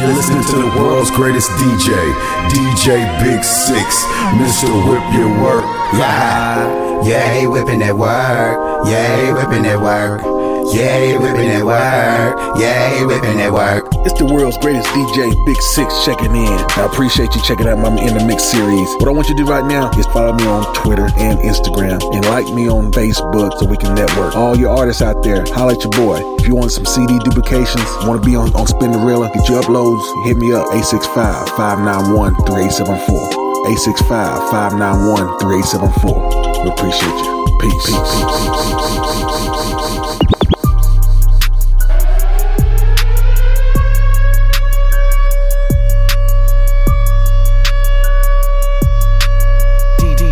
You're listening to the world's greatest DJ, DJ Big Six, Mr. Whip Your Work. Yeah, yeah, he whipping that work. Yeah, he whipping that work. Yeah, he whipping that work. Yeah, he whipping that work. It's the world's greatest DJ, Big Six, checking in. I appreciate you checking out my In The Mix series. What I want you to do right now is follow me on Twitter and Instagram and like me on Facebook so we can network. All your artists out there, holla at your boy. If you want some CD duplications, want to be on Spinderella, get your uploads, hit me up, 865-591-3874. 865-591-3874. We appreciate you. Peace.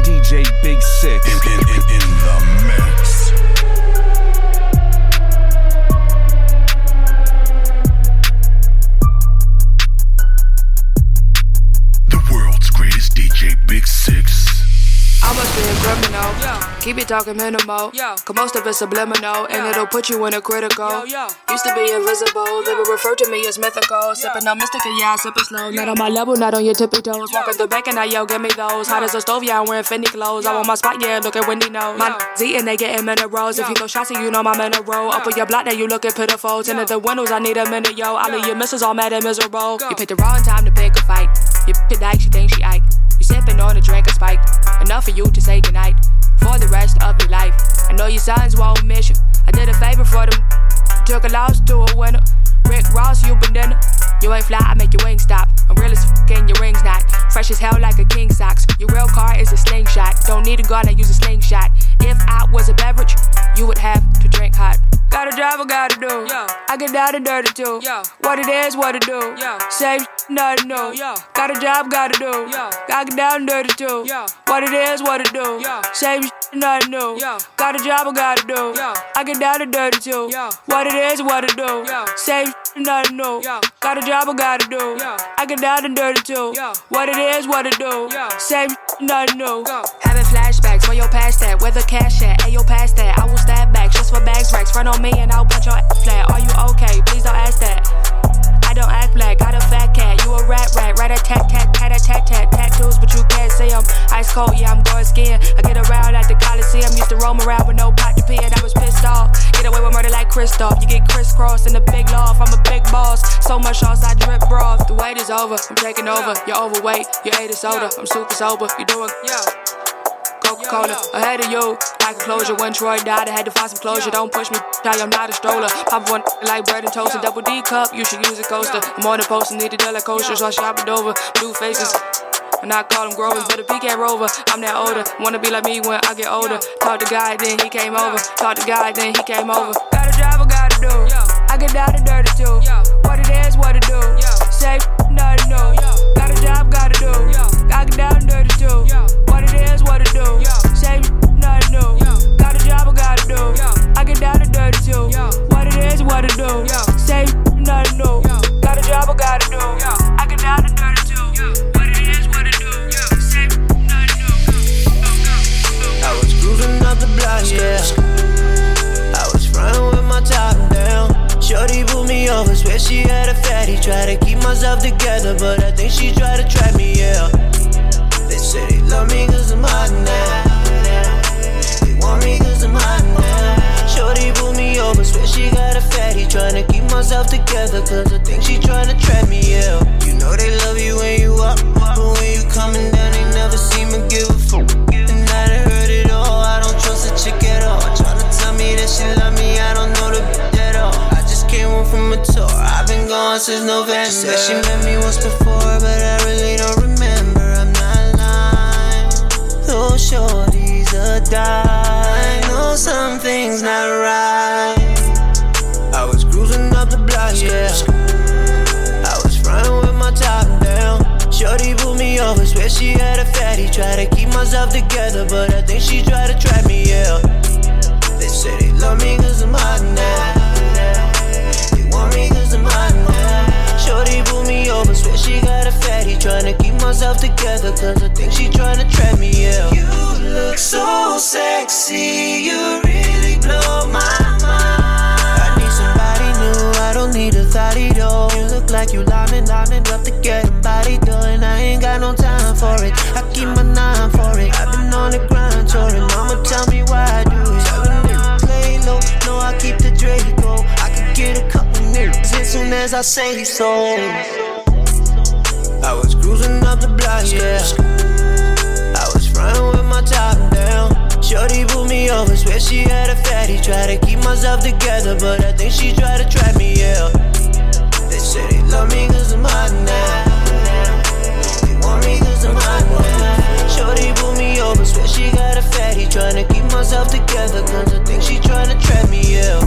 DJ Big Six in the mix. I must be a criminal, yeah. Keep it talking minimal, yeah. Cause most of it's subliminal, yeah. And it'll put you in a critical, yeah. Used to be invisible, they would refer to me as mythical, yeah. Sipping on mystic and yeah, I sip it slow, yeah. Not on my level, not on your tippy toes, yeah. Walking through bank and I yell, give me those, yeah. Hot as a stove, yeah, I'm wearing Fendi clothes, yeah. I want my spot, yeah, look at Wendy knows, yeah. My Z and they getting minerals, yeah. If you go shotty, you know my mineral, yeah. Up on your block, now you looking pitiful, yeah. Into the windows, I need a minute, yo, I leave your missus all mad and miserable, go. You picked the wrong time to pick a fight, you picked dyke, she think she Ike. You sippin' on a drink of spike, enough for you to say goodnight for the rest of your life. I know your sons won't miss you. I did a favor for them. Took a loss to a winner. Rick Ross, you been dinner. You ain't fly, I make your wings stop. I'm real as f***, and your ring's not. Fresh as hell like a king socks. Your real car is a slingshot. Don't need a gun, I use a slingshot. If I was a beverage, you would have to drink hot. Gotta drive, I gotta do. Yo. I get down and dirty too. Yo. What it is, what it do. Yo. Same nothing new. Yo. Got a job, gotta do. Yo. I get down and dirty too. Yo. What it is, what it do. Yo. Same nothing new. Yo. Got a job, I gotta do. Yo. I get down and dirty too. Yo. What it is, what it do. Yo. Same nothing new. Yo. Got a job, I gotta do. Yo. I get down and dirty too. Yo. What it is, what it do. Yo. Same nothing new. Yo. Having flashbacks for your past that. Where the cash at? Ayo, pass that. I will stab back just for bags racks. Front on me and I'll punch your ass flat. Are you okay? Please don't ask that. I don't act black. Got a fat cat. You a rat rat. Rat a tat tat tat a tat tat. Tattoos, but you can't see them. Ice cold, yeah, I'm going skiing. I get around at the Coliseum. Used to roam around with no pot to pee and I was pissed off. Get away with murder like Kristoff. You get crisscrossed in the big loft. I'm a big boss. So much sauce, I drip broth. The wait is over. I'm taking over. You're overweight. You ate a soda. I'm super sober. You're doing, yeah. Coca-Cola, ahead of you, I can closure. When Troy died, I had to find some closure. Don't push me, I'm not a stroller. Pop one like bread and toast. A double D cup, you should use a coaster. I'm on the post and need a Della Coaster, so I shop it over. Blue faces, and I call them growers, but a PK rover. I'm that older, wanna be like me when I get older. Talk to God, then he came over. Talk to God, then he came over. Gotta drive, I gotta do. I get down and dirty too. What it is, what it do. Say nothing new. Got a job, gotta do. I get down and dirty too. What it is, what it do. Say nothing new. Got a job, I gotta do. I get down and dirty too. What it is, what it do. Say nothing new. Got a job, I gotta do. I get down and dirty too. What it is, what it do. Say nothing new. I was cruising up the block, yeah. I was frontin' with my top down. Shorty pulled me over, swear she had a fatty. Try to keep myself together, but I think she tried to trap me, yeah. They say they love me cause I'm hot now. They want me cause I'm hot now. Shorty pulled me over, swear she got a fatty. Trying to keep myself together cause I think she trying to trap me, yeah. You know they love you when you up, but when you coming down they never seem to give a fuck. And I done heard it all, I don't trust a chick at all. Trying to tell me that she love me, I don't know the bitch at all. I just came home from a tour, I've been gone since November. She said she met me once before, but I really don't remember. I'm not lying, though shorty's a dime. I know something's not right. I was cruising up the block, yeah. I was frontin' with my top down. Shorty pulled me over, swear she had a fatty. Try to keep myself together, but I think she tried to trap me, yeah. They say they love me cause I'm hot now. They want me cause I'm hot now. Shorty pulled me over, swear she got a fatty. Trying to keep myself together cause I think she trying to trap me, yeah. You look so sexy, you really blow my mind. I need somebody new, I don't need a thotty though. You look like you lying, lying. as I sang these songs. I was cruising up the block, yeah. I was flying with my top down. Shorty pulled me over, swear she had a fatty. Try to keep myself together, but I think she tried to trap me, yeah. They say they love me cause I'm hot now. They want me cause I'm hot now. Shorty pulled me over, swear she got a fatty. Trying to keep myself together cause I think she trying to trap me, yeah.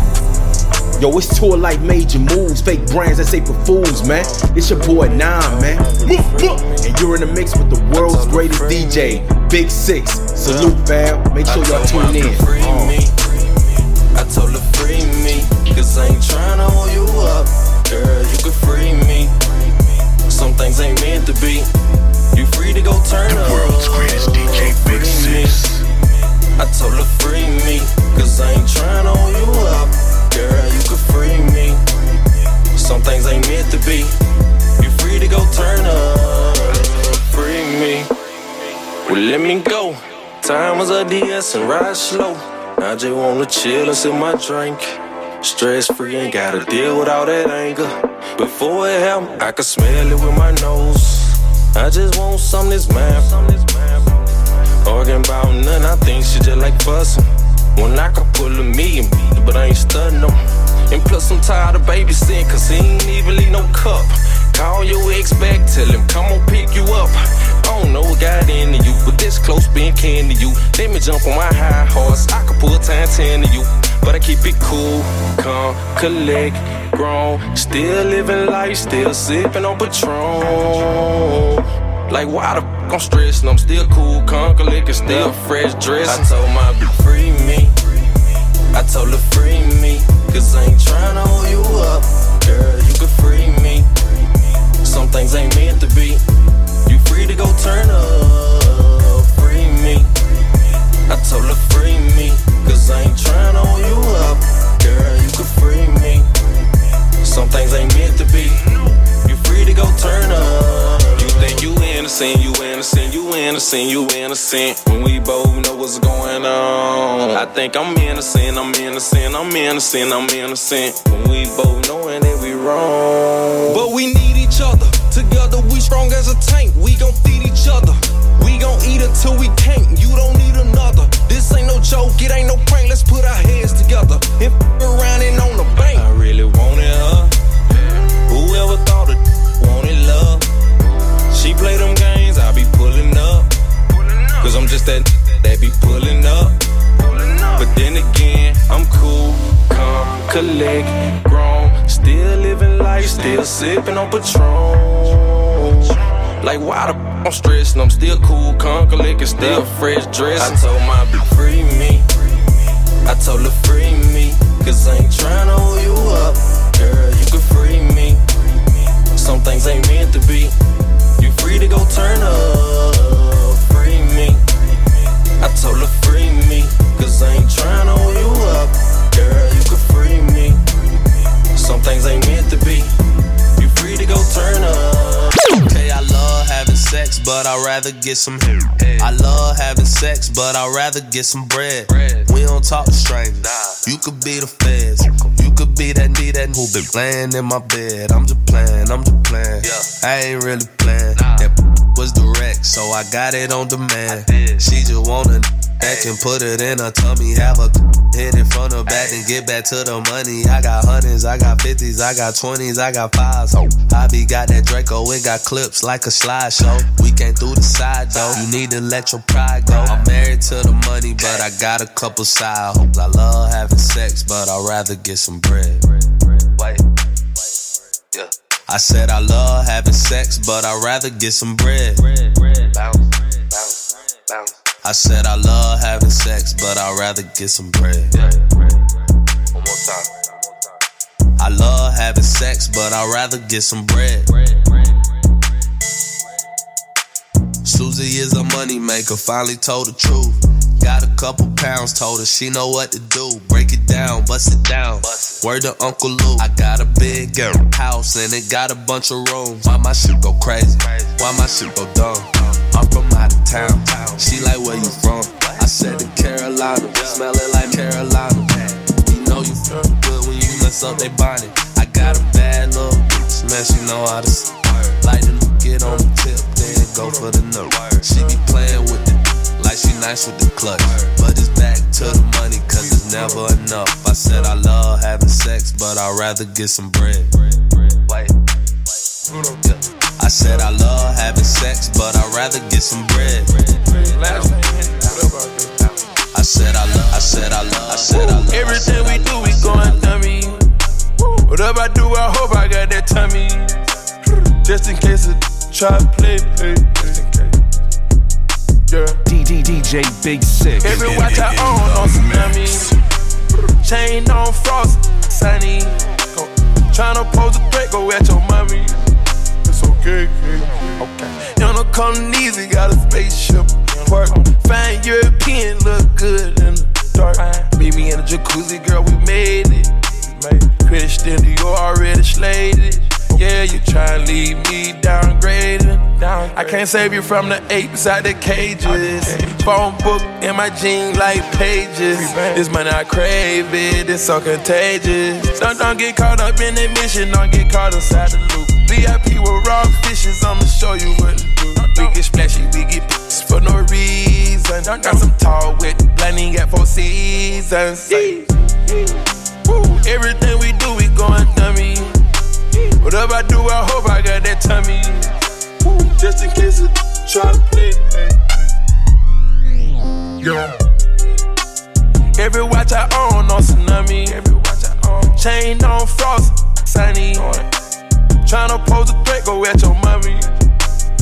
Yo, it's tour like major moves, fake brands that say for fools, man. It's your boy Nine, man. And you're in the mix with the world's greatest DJ, Big Six. Salute, fam. Make sure y'all tune in. I told her free me, cause I ain't tryna hold you up. Girl, you can free me. Some things ain't meant to be. You free to go turn up. The world's greatest DJ, Big Six. I told her free me, cause I ain't tryna hold you up. Girl, you could free me. Some things ain't meant to be. You free to go turn up. Free me. Well, let me go. Time was a DS and ride slow. I just wanna chill and sip my drink. Stress free, ain't gotta deal with all that anger. Before it happened, I could smell it with my nose. I just want some this man. Arguing about nothing, I think she just like fussing. When I could pull a million, but I ain't stunning them. And plus I'm tired of babysitting, cause he ain't even leave no cup. Call your ex back, tell him come on pick you up. I don't know what got into you, but this close being kin to you. Let me jump on my high horse, I could pull times 10 to you. But I keep it cool, calm, collect, grown. Still living life, still sipping on Patron. Like why the f*** I'm stressing, I'm still cool, calm, collect, and still fresh dressing. I told my bitch free me, I told her free me. Cause I ain't tryna hold you up, girl, you could free me. Some things ain't meant to be, you free to go turn up. Free me, I told her free me. Cause I ain't tryna hold you up, girl, you could free me. Some things ain't meant to be, you free to go turn up. You innocent, you innocent, you innocent, you innocent. When we both know what's going on, I think I'm innocent, I'm innocent, I'm innocent, I'm innocent. When we both knowing that we wrong, but we need each other. Together we strong as a tank. We gon' feed each other. We gon' eat it till we can't. You don't need another. This ain't no joke, it ain't no prank. Let's put our heads together and f*** around and on the bank. I really wanted her. Whoever thought it wanted love. She play them games, I be pulling up. Cause I'm just that be pulling up. But then again, I'm cool, calm, collect, grown. Still living life, still sipping on Patron. Like why the f*** I'm stressing, I'm still cool, calm, collect, and still fresh dress. I told my bitch free me, I told her free me. Cause I ain't tryna hold you up, girl, you could free me. Some things ain't meant to be. You free to go turn up, free me. I told her free me, cause I ain't tryna hold you up. Girl, you could free me. Some things ain't meant to be. You free to go turn up. Okay, I love having sex, but I'd rather get some hair. I love having sex, but I'd rather get some bread. We don't talk to strangers. You could be the feds. Could be that need that who been laying in my bed. I'm just playing, Yeah. I ain't really playing. Nah. That was direct, so I got it on demand. She just want a that can put it in her tummy, have a hit it from the back and get back to the money. I got hundreds, I got 50s, I got 20s, I got 5s. I be got that Draco, it got clips like a slideshow. We came through the side though, you need to let your pride go. I'm married to the money, but I got a couple side hoes. I love having sex, but I'd rather get some bread. Yeah. I said I love having sex, but I'd rather get some bread. Bounce, bounce, bounce. I said I love having sex, but I'd rather get some bread. Yeah. One more time. I love having sex, but I'd rather get some bread. Susie is a money maker, finally told the truth. Got a couple pounds, told her she know what to do. Break it down, bust it down. Word to Uncle Lou. I got a big house and it got a bunch of rooms. Why my shit go crazy? Why my shit go dumb? I'm from out of town. She like, where you from? I said, in Carolina. Smelling like Carolina. You know you feel good when you mess up they bonnet. I got a bad look. know how to light the get on the tip, then go for the note. She be playing with it like she nice with the clutch, but it's back to the money, cause it's never enough. I said I love having sex, but I'd rather get some bread. Yeah. I said I love having sex, but I'd rather get some bread. I said I love. Everything we do, we going dummy. Whatever I do, I hope I got that tummy. Just in case I try to play. Yeah. DJ Big Six. Every watch I own on tsunami. Chain on frost, sunny. Tryna pose a threat, go at your mommy. Okay. Y'all don't come easy, got a spaceship work. Fine European, look good in the dark. Meet me in a jacuzzi, girl, we made it. Christian Dior already slayed it. Yeah, you tryna leave me downgraded. I can't save you from the apes out the cages. Phone book in my jeans like pages. This money I crave it, it's so contagious. Don't get caught up in the mission, don't get caught inside the loop. VIP with raw fishes, I'ma show you what to do. We get splashy, we get pissed for no reason. Got some tall wet, blinding at 4 seasons. Woo. Everything we do, we going dummy. Whatever I do, I hope I got that tummy. Just in case I try to play. Yeah. Every watch I own on tsunami. Chain on frost, sunny. Tryna pose a threat, go at your mommy.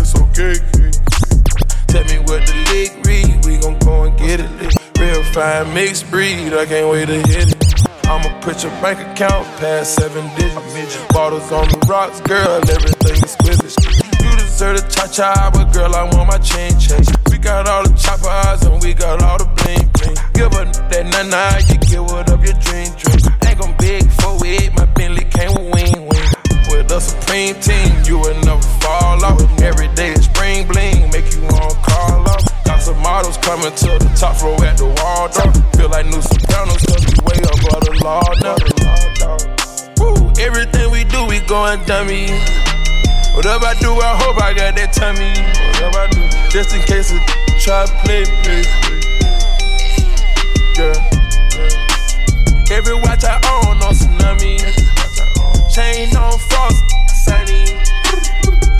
It's okay, kid. Tell me what the lick read, we gon' go and get it lit. Real fine mixed breed, I can't wait to hit it. I'ma put your bank account past 7 digits. Bottles on the rocks, girl, everything is exquisite. You deserve a cha-cha, but girl, I want my chain change. We got all the chopper eyes and we got all the bling bling. Give her that nana, you give her up your dream. Ain't gon' beg for it, my Bentley came with wing. The Supreme Team, you will never fall off. Every day is spring bling, make you wanna call off. Got some models coming to the top row at the Waldorf. Feel like new sopranos, cause we way above the law now. Woo, everything we do, we going dummy. Whatever I do, I hope I got that tummy. Whatever I do, just in case I try to play. Yeah. Every watch I own on tsunami. Chain on frost, sunny.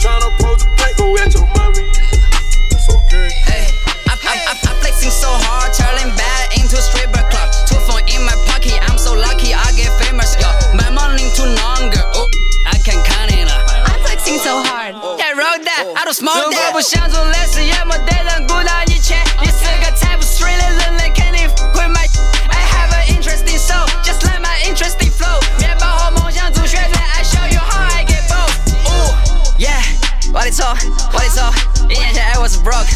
Tryna pose a threat, go at your mommy. It's okay. Hey, I'm flexing so hard, turning bad into stripper club. 2 phone in my pocket, I'm so lucky I get famous, yo. My money too longer, oh, I can count it up. I'm flexing so hard, yeah, I wrote that, I don't smoke that. I have an interesting soul, just like my interesting flow. I show you how I get both. Ooh, yeah, what it's all. Yeah, I was broke.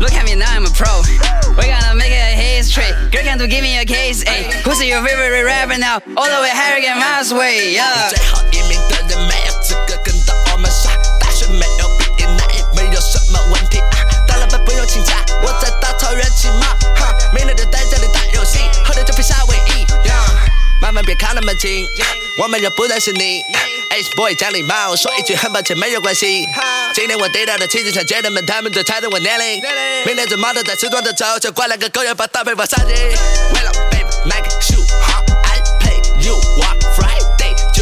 Look at me now, I'm a pro. We're gonna make it a history. Girl, can you give me your case? Ayy, who's your favorite rapper now? All the way Harry and Miles way, yeah. H-boy 讲礼貌 说一句恨抱歉没有关系 今天我得到的亲自想 gentlemen 他们都猜着我年龄 明天这model在时装的走 就挂了个狗眼把大背包杀进 Well baby Nike shoe hard I pay you on Friday 985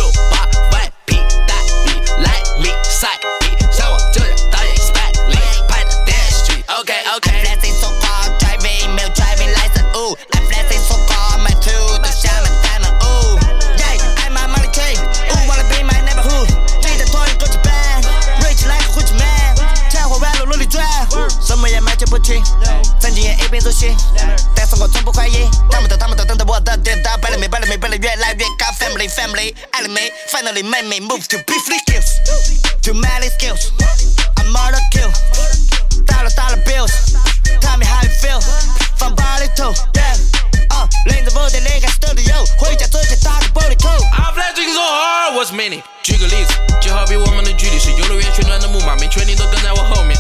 皮带比 Let me side 像我这样导演 Spinderella 拍的电 Street OK OK I'm flexing so far driving 没有 driving license Ooh I'm flexing so far my two 都像 什么也买就不听 曾经也一贫如洗 但生活从不怀疑 他们等着我的电到 摆了没 越来越高 Family 爱了没 Finally made me move to beefly skills Too many skills I'm all the kill Dollar bills Tell me how you feel From Bali to Death Lean the wood in the studio 回家做一些大的玻璃扣 I'm flashing so hard What's meaning? 举个例子 就好比我们的距离是游乐园旋转的木马每圈你都跟在我后面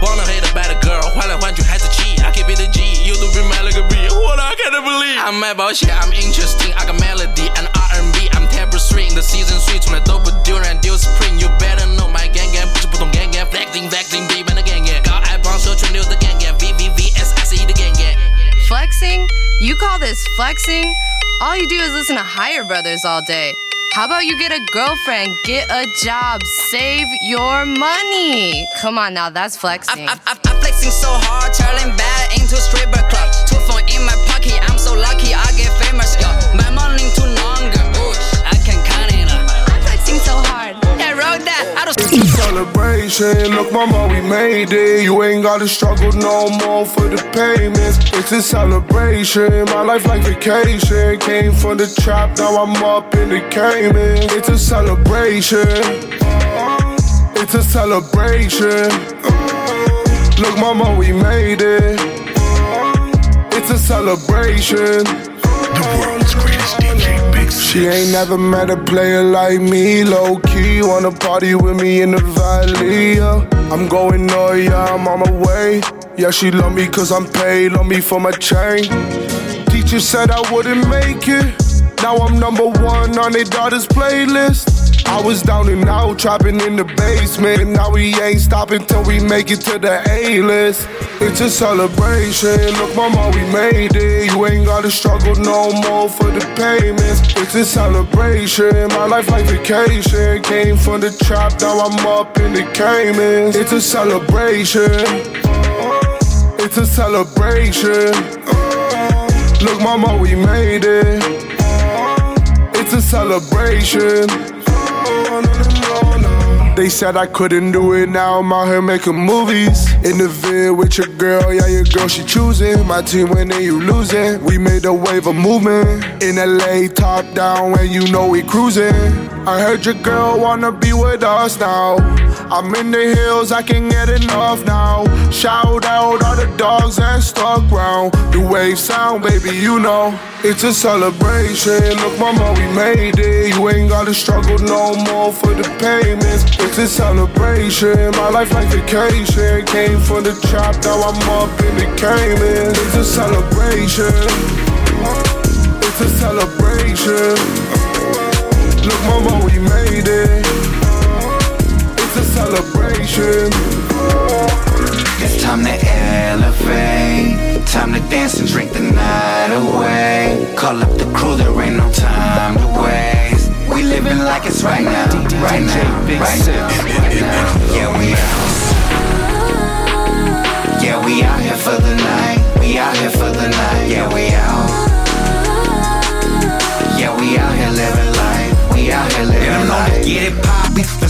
wanna hate about a girl，换来换去还是气 I keep it a G, you do be mad like a B. What I can't believe. I'm 卖保险 I'm interesting, I got melody and R&B. I'm tapestry in the season sweet，从来都不丢人丢 spring，you better know。flexing? All you do is listen to Higher Brothers all day. How about you get a girlfriend, get a job, save your money? Come on now, that's flexing. I'm flexing so hard, turning back into stripper club. 2 phone in my pocket, I'm so lucky I get famous, yo. My morning too longer, I can count it up. I'm flexing so hard, I wrote that. I don't celebration, look mama, we made it. You ain't gotta struggle no more for the payments. It's a celebration, my life like vacation. Came from the trap, now I'm up in the Cayman. It's a celebration, it's a celebration. Look mama, we made it. It's a celebration. The world's greatest DJ. She ain't never met a player like me, low-key. Wanna party with me in the valley, yeah. I'm going no, yeah, I'm on my way. Yeah, she love me cause I'm paid, love me for my chain. Teacher said I wouldn't make it. Now I'm #1 on their daughter's playlist. I was down and out, trapping in the basement. And now we ain't stopping till we make it to the A-list. It's a celebration, look mama, we made it. You ain't gotta struggle no more for the payments. It's a celebration, my life like vacation. Came from the trap, now I'm up in the Caymans. It's a celebration, it's a celebration. Look mama, we made it. It's a celebration. They said I couldn't do it, now I'm out here making movies. In the vid with your girl, yeah, your girl, she choosing. My team winning, you losing. We made a wave of movement. In LA, top down, and you know we cruising. I heard your girl wanna be with us now. I'm in the hills, I can't get enough now. Shout out all the dogs that stuck round. The wave sound, baby, you know. It's a celebration, look mama, we made it. You ain't gotta struggle no more for the payments. It's a celebration, my life like vacation. Came from the trap, now I'm up in the Caymans. It's a celebration, it's a celebration. Look mama, we made it. It's a celebration. It's time to elevate. Time to dance and drink the night away. Call up the crew, there ain't no time to waste. We living like it's right now, right now, right now. Yeah, we out. Yeah, we out here for the night. We out here for the night. Yeah, we out. Yeah, we out here living life. We out here living life. Get it poppin'.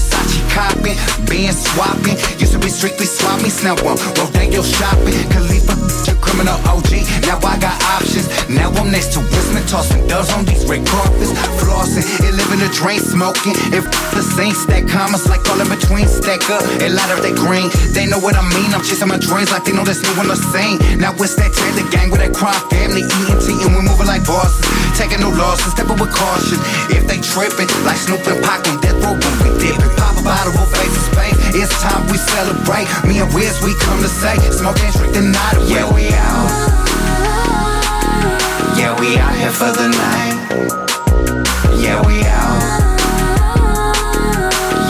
Copping, being swapping. Used to be strictly swap meets, now I'm rodeo shopping. Khalifa, your criminal OG. Now I got options. Now I'm next to Wisman, tossing dubs on these red carpets. Flossing and living the drain, smoking. If the ain't stack commas like all in between, stack up and light up that green. They know what I mean. I'm chasing my dreams like they know that's new when I'm saying. Now it's that Taylor gang with that crime family eating, and we moving like bosses, taking no losses, stepping with caution. If they tripping like Snoop and Pac on death row, when we dipping, pop a bottle. It's time we celebrate. Me and Wiz, we come to say, smoke and drink the night away. Yeah, we out. Yeah, we out here for the night. Yeah, we out.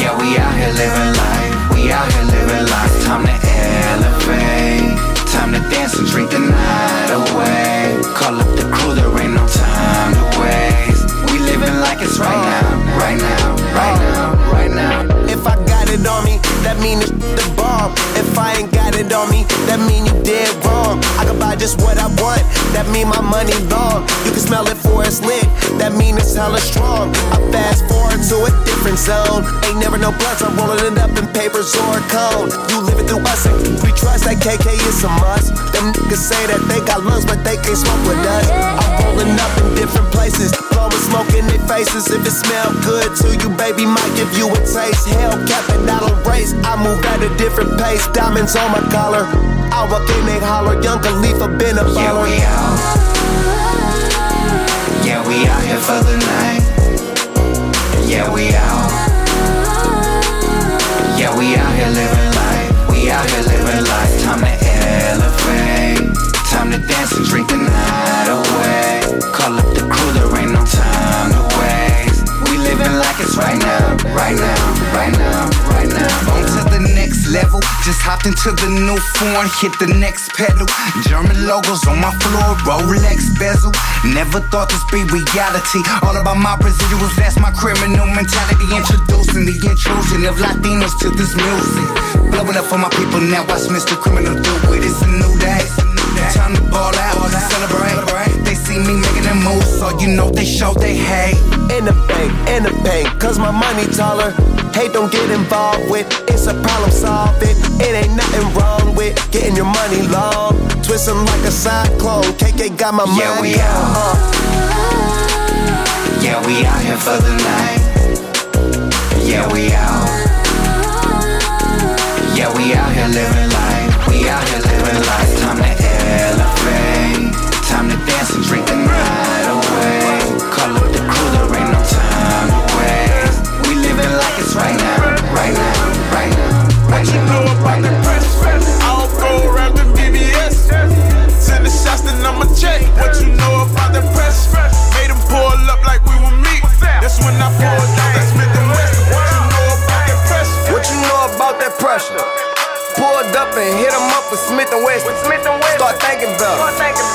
Yeah, we out here living life. We out here living life. It's time to elevate. Time to dance and drink the night away. Call up the crew, there ain't no time to waste. We living like it's right now, right now, right now, right now. If I got it on me, that mean it's the bomb. If I ain't got it on me, that mean you did wrong. I can buy just what I want, that mean my money long. You can smell it for it's lit, that mean it's hella strong. I fast forward to a different zone. Ain't never no blunts, I'm rolling it up in papers or a cone. You living through us and we trust that KK is a must. Them niggas say that they got lungs, but they can't smoke with us. I'm rolling up in different places, blowing smoke in their faces. If it smell good to you, baby, might give you a taste. Hell, cap and I don't race, I move at a different pace. Diamonds on my collar, I walk in and holler. Young Khalifa been a baller. Yeah, we out. Yeah, we out here for the night. Yeah, we out. Yeah, we out here living life. We out here living life. Time to elevate. Time to dance and drink the night away. Call up the crew, there ain't no time to waste. We living like it's right now, right now, right now, right now. On to the next level, just hop Hopped into the new foreign, hit the next pedal. German logos on my floor, Rolex bezel. Never thought this be reality. All about my residuals, that's my criminal mentality. Introducing the intrusion of Latinos to this music. Blowing up for my people now, watch Mr. Criminal do it. It's a new day, time to ball out, celebrate. They see me making them moves, so you know they show they hate. In the bank, cause my money taller. Hate don't get involved with, it's a problem solving. It ain't nothing wrong with getting your money long. Twisting like a cyclone, KK got my mind. We out. Yeah, we out here for the night. Yeah, we out. Yeah, we out here living life. We out here living life. Time to elevate. Time to dance and drink the night away. Call up the crew, there ain't no time to waste. We living like it's right now, right now, right now. What you know about the press? I'll go around the BBS. Send the shots, then I'ma check. What you know about the press? Made them pull up like we were meat. That's when I pulled out that Smith & Wesson. What you know about that pressure? What you know about that pressure? Pulled up and hit them up with Smith & Wesson. Start thinking better.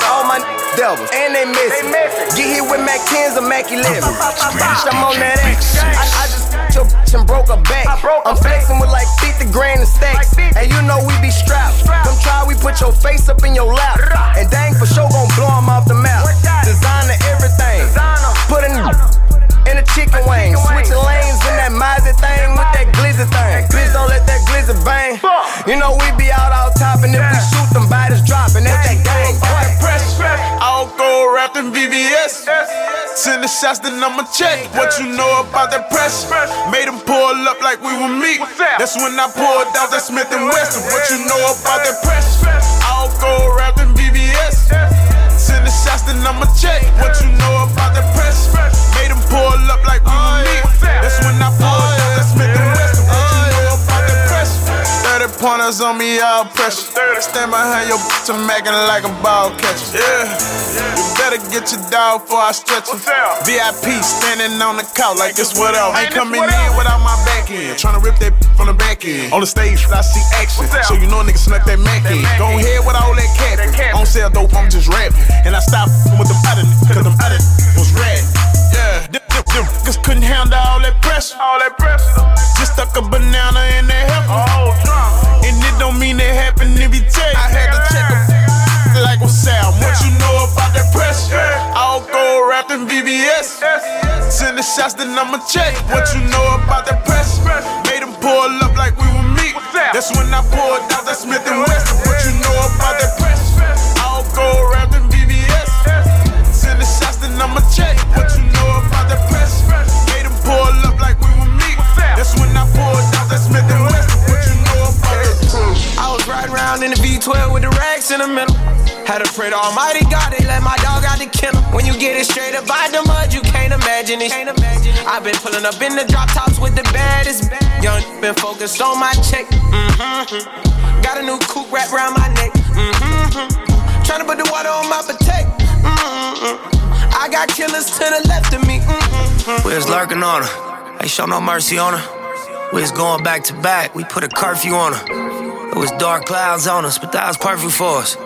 All my devils, and they missing. Get hit with Mac 10s or Mac 11s. I'm on that ass. I just your bitch and broke her back. I'm flexing with like 50 grand in stacks. And you know we be strapped. Come try, we put your face up in your lap. And dang for sure gon' blow them off the map. Designer everything. Put in and the chicken wings, switching lanes in that Mazzy thing with that glizzy thing. Bitch, don't let that glizzy bang. You know we be out top, and if we shoot them bodies dropping, that's that gang fight. I'll go wrapped in VVS. Send the shots, then I'ma check. What you know about that pressure? Made them pull up like we were meat. That's when I pulled out that Smith & Wesson. What you know about that pressure? I'll go wrapped in VVS. Send the shots, then I'ma check. What you know about that pressure? Made them pull up like we were meat. That's when I pulled out that Smith & Wesson. What you know about that pressure? 30 pointers on me, all pressure. Stand behind your bitch, I'm acting like a ball catcher. Yeah, you better get your dog before I stretch it. VIP standing on the couch like it's what up. Ain't coming in without my back end. Trying to rip that from the back end. On the stage, I see action. So you know a nigga snuck that Mac in. Go ahead with all that cat. On sale dope, I'm just rapping. And I stopped with the body, cause them other was red. Yeah, them niggas couldn't handle all that pressure. Just stuck a banana in their head. And it don't mean it happened every day. I had to check them like what's out. What you know about that pressure? I'll go wrapped in VVS. Send the shots, then I'ma check. What you know about that pressure? Made them pull up like we were meat. That's when I pulled out that Smith & Wesson. What you know about that pressure? I'll go wrapped in VVS. Send the shots, then I'ma check. What you know about that pressure? Made them pull up like we were meat. That's when I pulled out that Smith & Wesson. What you know about that pressure? I was riding around in the V12 with the racks in the middle. Had to pray to Almighty God, they let my dog out the kennel. When you get it straight up out the mud, you can't imagine it. I've been pulling up in the drop tops with the baddest. Young been focused on my check. Got a new coupe wrapped around my neck. Tryna put the water on my potato. I got killers to the left of me. We was lurking on her, ain't show no mercy on her. We was going back to back, we put a curfew on her. It was dark clouds on us, but that was perfect for us.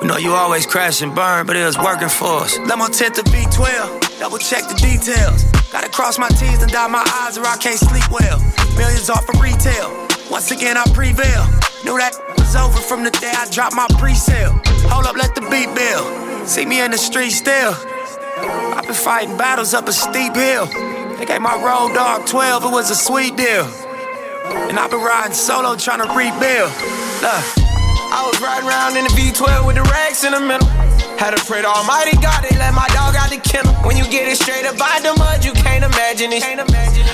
We know you always crash and burn, but it was working for us. Let my 10 to B12, double check the details. Gotta cross my T's and dot my I's or I can't sleep well. Millions off of retail, once again I prevail. Knew that was over from the day I dropped my pre-sale. Hold up, let the beat build, see me in the street still. I've been fighting battles up a steep hill. They gave my road dog 12, it was a sweet deal. And I've been riding solo trying to rebuild. Look. I was riding around in the V12 with the racks in the middle. Had to pray to Almighty God, they let my dog out the kennel. When you get it straight up out the mud, you can't imagine it.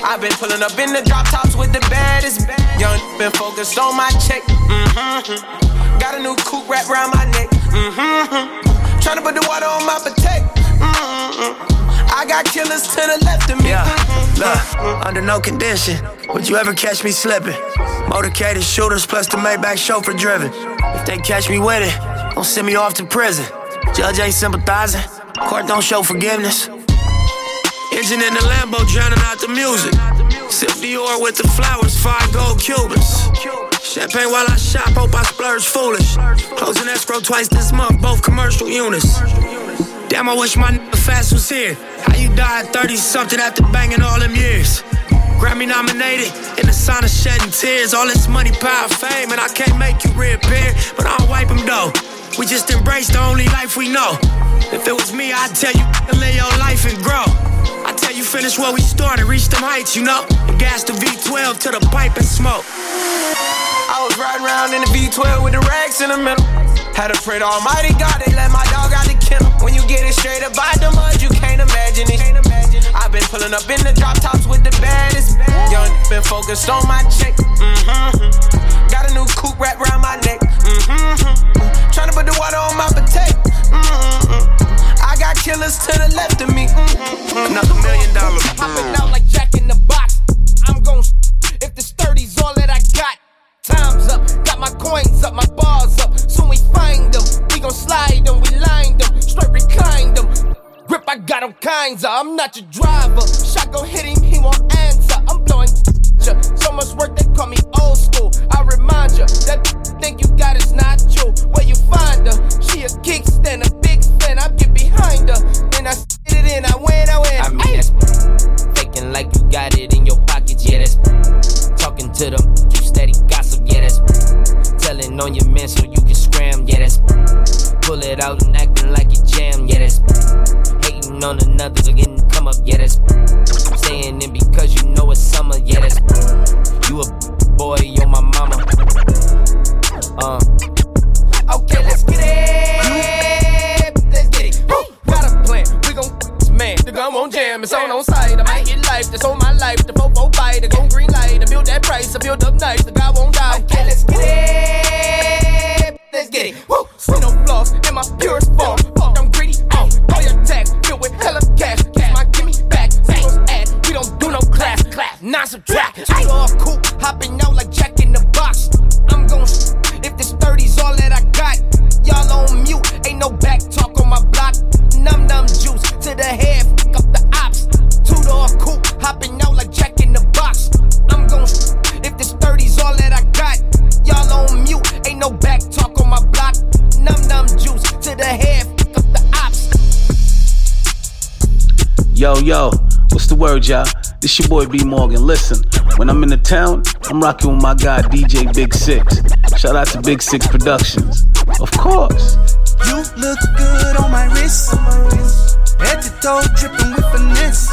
I've been pulling up in the drop tops with the baddest. Young been focused on my check. Got a new coupe wrapped around my neck. Tryna put the water on my potato. I got killers to the left of me. Yeah, look, under no condition would you ever catch me slipping. Motorcaded shooters plus the Maybach chauffeur driven. If they catch me with it, don't send me off to prison. Judge ain't sympathizing, court don't show forgiveness. Engine in the Lambo drowning out the music. Sip Dior with the flowers, 5 gold Cubans. Champagne while I shop, hope I splurge foolish. Closing escrow twice this month, both commercial units. Damn, I wish my nigga Fast was here. How you died 30-something after banging all them years? Grammy nominated, in the sign of shedding tears. All this money, power, fame, and I can't make you reappear. But I'll wipe them though. We just embrace the only life we know. If it was me, I'd tell you to live your life and grow. I tell you finish what we started, reach them heights, you know. And gas the V12 to the pipe and smoke. I was riding around in the V12 with the racks in the middle. Had to pray to Almighty God and let my dog out the kennel. When you get it straight up by the mud, you can't imagine it. I've been pulling up in the drop tops with the baddest. Young been focused on my check. Mm-hmm. Got a new coupe wrapped around my neck. Mm-hmm. Trying to put the water on my potato. Mm-hmm. I got killers to the left of me. Mm-hmm. Another $1 million. Popping out like Jack in the Box. I'm gon' if this 30's all that I got. Time's up, got my coins up, my bars up. Soon we find them, we gon' slide them, we lined them, straight reclined them. Grip, I got all kinds of, I'm not your driver. Shot gon' hit him, he won't answer. I'm blowing ya, so much work they call me old school. I remind ya, that think you got is not you. Where you find her, she a kickstand, a big fan, I get behind her. Then I sit it in, I win. I mean, that's faking like you got it in your pocket, yeah, that's talking to them, keep steady gossip, yeah, that's telling on your man so you can scram, yeah, that's pull it out and acting like it jam, yeah, that's hating on another so getting come up, yeah, that's saying it because you know it's summer, yeah, that's you a boy, you're my mama. Okay, let's get it. Let's get it. Woo. Got a plan, we gon' man, the gun won't jam, it's on sight. I might get life, that's on my life, the 4-4 fight, the gon' green light, I build that price, I build up nice, the guy won't die. Okay, let's get it. Let's get it. Woo. See no flaws in my purest form. Fuck, I'm greedy, all your tax, filled with hella cash. Cash my gimme back, zero's ass, we don't do no class. Clap, not subtract. Two all cool, hopping out like Jack in the Box. I'm gon' if this 30's all that I got. Y'all on mute, ain't no back talk on my block. Num juice to the head, fuck up the ops. Two-door coupe, hopping out like Jack in the Box. I'm gon' if this 30's all that I got. Y'all on mute, ain't no back talk on my block. Num juice to the head, fuck up the ops. Yo, what's the word, y'all? This your boy B. Morgan. Listen, when I'm in the town, I'm rocking with my guy DJ Big Six. Shout out to Big Six Productions. Of course. You look good on my wrist. Head to toe, dripping with finesse.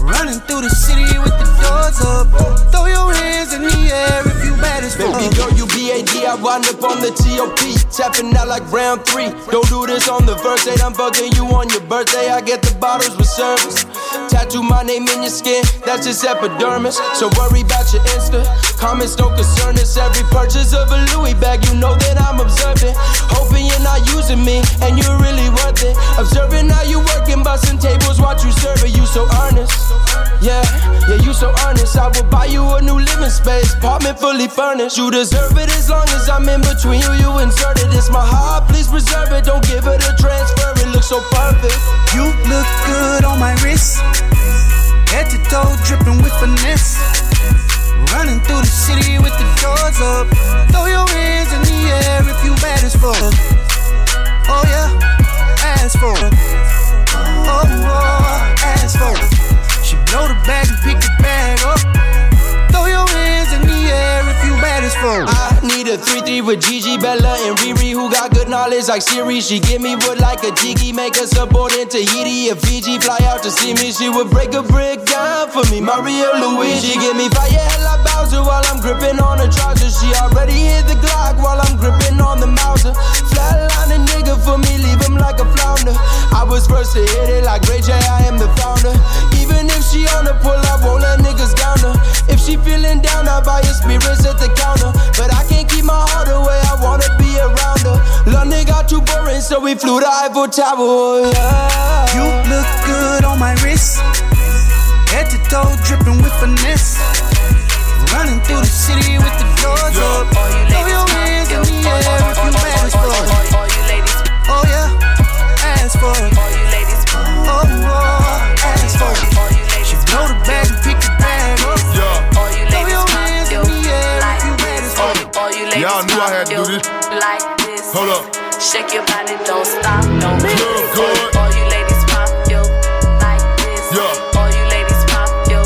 Running through the city with the doors up. Throw your hands in the air if you mad as fuck. Baby girl, you B.A.D. I wind up on the T.O.P. Tapping out like round 3. Don't do this on the verse 8. I'm fucking you on your birthday. I get the bottles with service. Tattoo my name in your skin. That's just epidermis. So worry about your Insta. Comments don't concern us. Every purchase of a Louis bag, you know that I'm observing. Hoping you're not using me and you're really worth it. Observing how you working, busting tables, watch you serve it. You so earnest. Yeah, you so earnest. I will buy you a new living space, apartment fully furnished. You deserve it as long as I'm in between you. You insert it. It's my heart, please preserve it. Don't give it a transfer. It looks so perfect. You look good on my wrist. Head to toe, dripping with finesse. Running through the city with the doors up. Throw your hands in the air if you mad as fuck. Oh yeah, ass for it. Oh, ass for it. She blow the bag and pick the bag up. Throw your hands in the air if you mad as fuck. I need a 3-3 with Gigi, Bella, and Riri, who got good knowledge like Siri. She give me wood like a jiggy, make us a board in Tahiti and Fiji. Fly out to see me, she would break a brick down for me, Mario, Luigi. Give me fire like Bowser while I'm gripping on her trousers. She already hit the Glock while I'm gripping on the Mauser. Flatline a nigga for me, leave him like a flounder. I was first to hit it like Ray J, I am the founder. Even if she on the pull, I won't let niggas down her. If she feeling down, I buy your spirits at the counter. But I can't keep my heart away, I wanna be around her. London got too boring, so we flew to Eiffel Tower, yeah. You look good on my wrist. Head to toe, dripping with finesse. Running through the city with the doors up. Throw your hands in the air if you mad as fuck. Oh yeah, ass for it. Oh, ass for it. She blow the bag and pick the bag up. Throw your hands in the air if you mad as fuck. Y'all knew I had to do this. Like this. Hold up. Shake your body, don't stop, don't miss. All you ladies pop yo like this. Yeah. All you ladies pop yo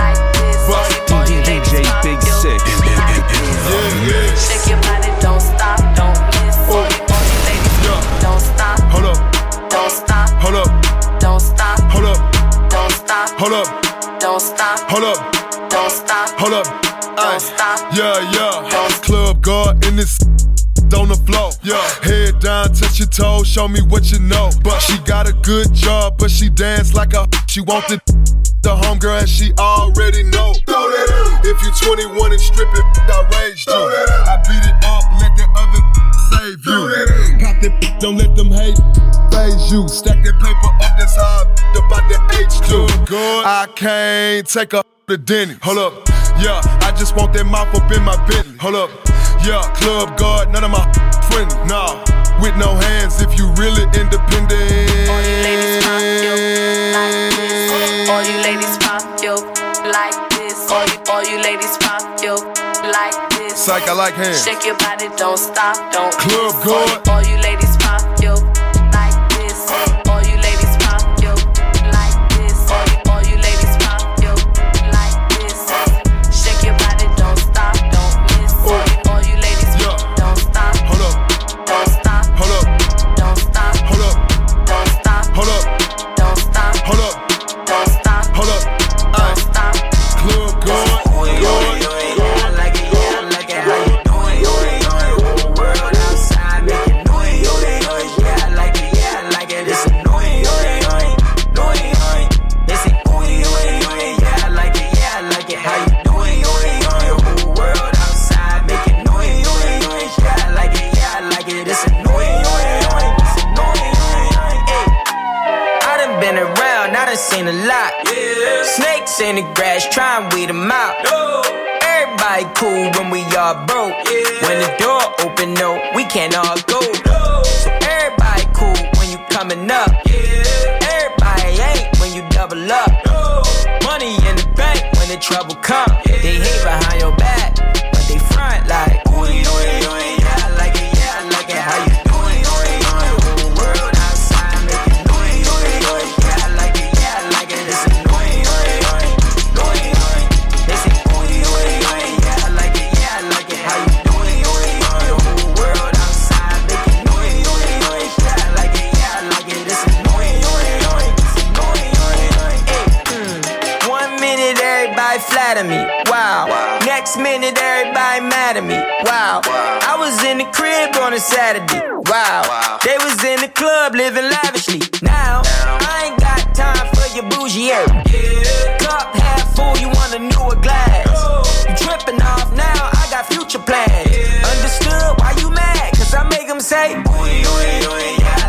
like this. All you DJ Big Six. Like this. Yeah, yeah. Shake your body, don't stop, don't miss. All you ladies yeah. Don't stop. Hold up. Don't stop. Hold up. Don't stop. Hold up. Don't stop. Hold up. Don't stop. Hold up. Don't stop. Hold up. Don't stop. Yeah, yeah. Club guard in this on the floor. Yeah. Head down, touch your toes, show me what you know. But she got a good job, but she dance like a she want the homegirl and she already know. Throw that out. If you 21 and stripping, I raged you. I beat it up, let the other save you. Pop that, don't let them hate phase you. Stack that paper up, that's how I about the H2. Good. I can't take a to Denny. Hold up. Yeah, I just want that mouth up in my Bentley. Hold up, yeah, club guard, none of my friends. Nah, with no hands if you really independent. All you ladies pop yo like this. All you ladies pop yo like this. All you ladies pop yo like this. Psych, I like hands. Shake your body, don't stop, don't. Club guard. All you ladies pop yo like this. All you ladies pop yo like this. All you ladies pop yo like this. Shake your body, don't stop, don't miss. All you ladies, yeah. Don't stop. Hold up. Don't stop. Hold up. Don't stop. Hold up. Don't stop. Hold up. Don't stop. Hold up. Don't stop. Hold up. Don't stop. Club going. I like it, yeah, I like it. How you doing? Whole world outside making noise. Yeah, I like it, yeah, I like it. It's annoying. It's annoying. Yeah, I like it, yeah, I like it. How you doing? Whole world outside making noise. Yeah, I like it, yeah, I like it. It's annoying. It's annoying. I done been around, I done seen a lot. Snakes in the grass, try and weed them out. Everybody cool when we all broke. When the door open, no, we can't all go. So everybody cool when you coming up. Everybody ain't when you double up. Money in the bank when the trouble come. They hate behind your back, but they front like. Yeah, I like it, yeah, I like it. How you doing? Whole world outside making noise. Yeah, I like it, yeah, I like it. It's annoying. They say, yeah, I like it, yeah, I like it. How you doing? Whole world outside making noise. Yeah, I like it, yeah, I like it. It's annoying. It's annoying. One minute everybody flatter me. Wow. Next minute everybody mad at me. Wow. I was in the crib on a Saturday. Wow. They was in the club living lavishly. Now. I ain't got time for your bougie air. Cup half full, you want a newer glass. You tripping off now, I got future plans. Understood why you mad, cause I make them say, yeah, I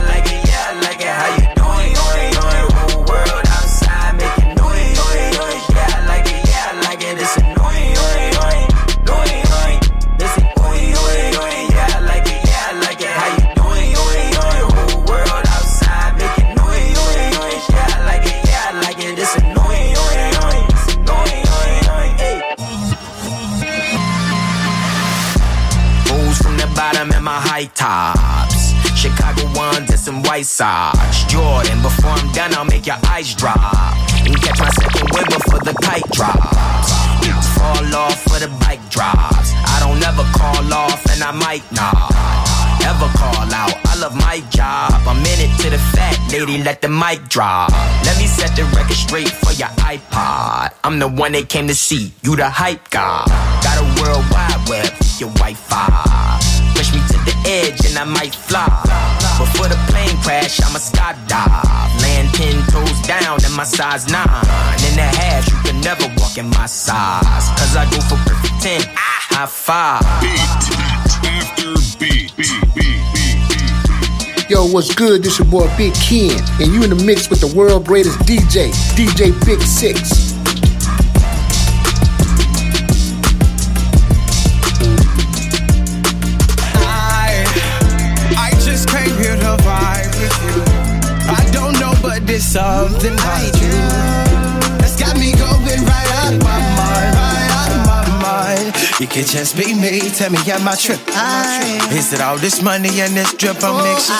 like it, yeah, I like it. How you doing? Whole world outside making noise. Yeah, I like it, yeah, I like it. It's annoying. They say, yeah, I like it, yeah, I like it. How you doing? Whole world outside making noise. Yeah, I like it, yeah, I like it. It's annoying. It's annoying. Rose from the bottom and my high tops. Chicago ones and some white socks. Jordan, before I'm done, I'll make your eyes drop. And catch my second wave before the kite drops. Fall off for the bike drops. I don't ever call off and I might not ever call out. I love my job. I'm in it to the fat lady, let the mic drop. Let me set the record straight for your iPod. I'm the one they came to see, you the hype guy. Got a world wide web, your Wi-Fi. Push me to the edge and I might fly. Before the plane crash, I'ma skydive. Land 10 toes down in my size 9.5. You can never walk in my size, cause I go for perfect 10. High five. Beat after beat. Yo, what's good? This your boy Big Ken, and you in the mix with the world greatest DJ, DJ Big Six. There's something about you that's got me going right out my mind. You can just be me, tell me I'm my trip. Is it all this money and this drip I'm mixing?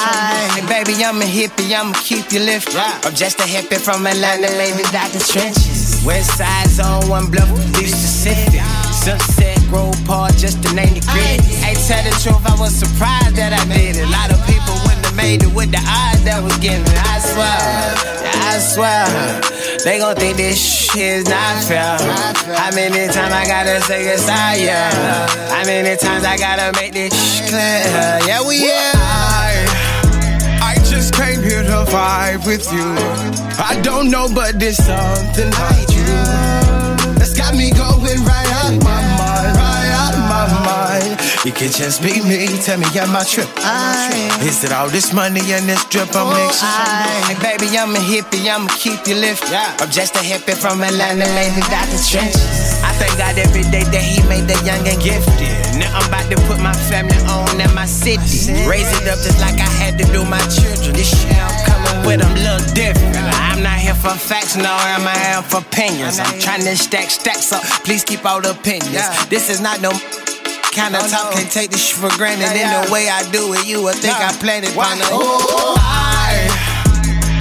And baby, I'm a hippie, I'ma keep you lifted. I'm just a hippie from Atlanta, ladies out the trenches. Westside zone, one bluff, least Pacific. Sunset Grove Park, just to name the grid. Hey, tell the truth, I was surprised that I made it. A lot of people wouldn't have made it with the odds that was given. I swear, they gon' think this shit is not fair. How many times I gotta say it's all yeah? How many times I gotta make this shit clear? Yeah, we yeah. I just came here to vibe with you. I don't know, but there's something about you that's got me going right out my mind, right out my mind. You can just be me, tell me I'm my trip. Is it all this money and this drip I'm mixing? Hey baby, I'm a hippie, I'ma keep you lifted. I'm just a hippie from Atlanta, ladies out the trenches. I thank God every day that he made the young and gifted. Now I'm about to put my family on and my city. Raise it up just like I had to do my children. This shit I'm coming with, I'm a little different. I'm not here for facts, no, I'm not here for opinions. I'm trying to stacks up, please keep all the opinions. This is not no kind of talk, can't take this shit for granted. In the way I do it, you would think I planned it.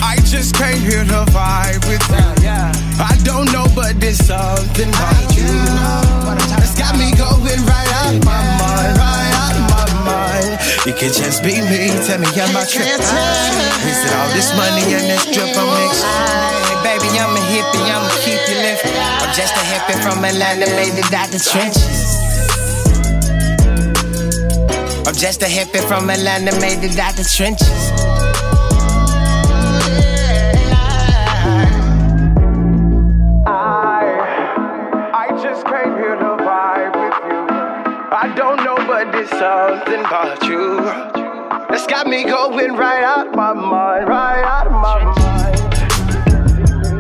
I just came here to vibe with you. I don't know, but there's something about you that's got me going right out my mind, right out my mind. You can just be me, tell me I'm my trip. Is it all this money and this drip I'm mixing? Hey baby, I'm a hippie, I'ma keep you lifted. I'm just a hippie from Atlanta, lady out the trenches. I'm just a hippie from Atlanta, made it out the trenches. I just came here to vibe with you. I don't know, but there's something about you that's got me going right out my mind, right out my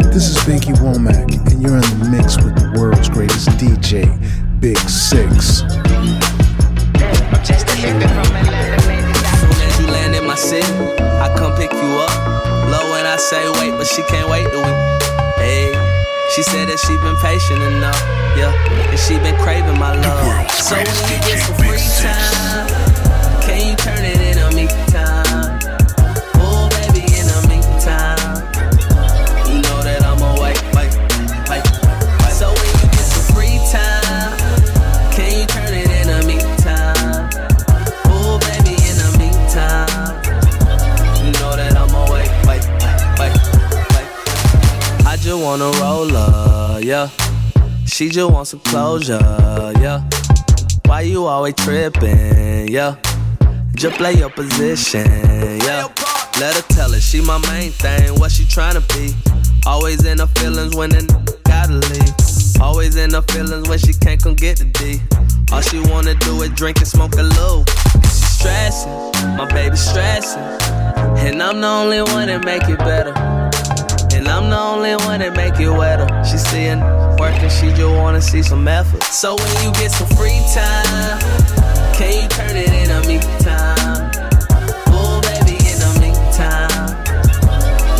mind. This is Vicky Womack, and you're in the mix with the world's greatest DJ, Big Six. Just a hippie from Atlanta, lady. Soon as you land in my city, I come pick you up. Low and I say wait, but she can't wait to wait. Hey, she said that she been patient enough, yeah, and she been craving my love. So when you get some free time, can you turn it into me time? Oh baby, in the meantime, you know that I'm a wait. So when you get some free time, can you turn it into me time? She just wanna roll up, yeah. She just want some closure, yeah. Why you always tripping, yeah? Just play your position, yeah. Let her tell it, she my main thing, what she tryna be. Always in her feelings when the gotta leave. Always in her feelings when she can't come get the D. All she wanna do is drink and smoke a little. She stressing, my baby stressing. And I'm the only one that make it better. And I'm the only one that make it wetter. She seein' workin', she just wanna see some effort. So when you get some free time, can you turn it into me time? Oh baby, in the meantime,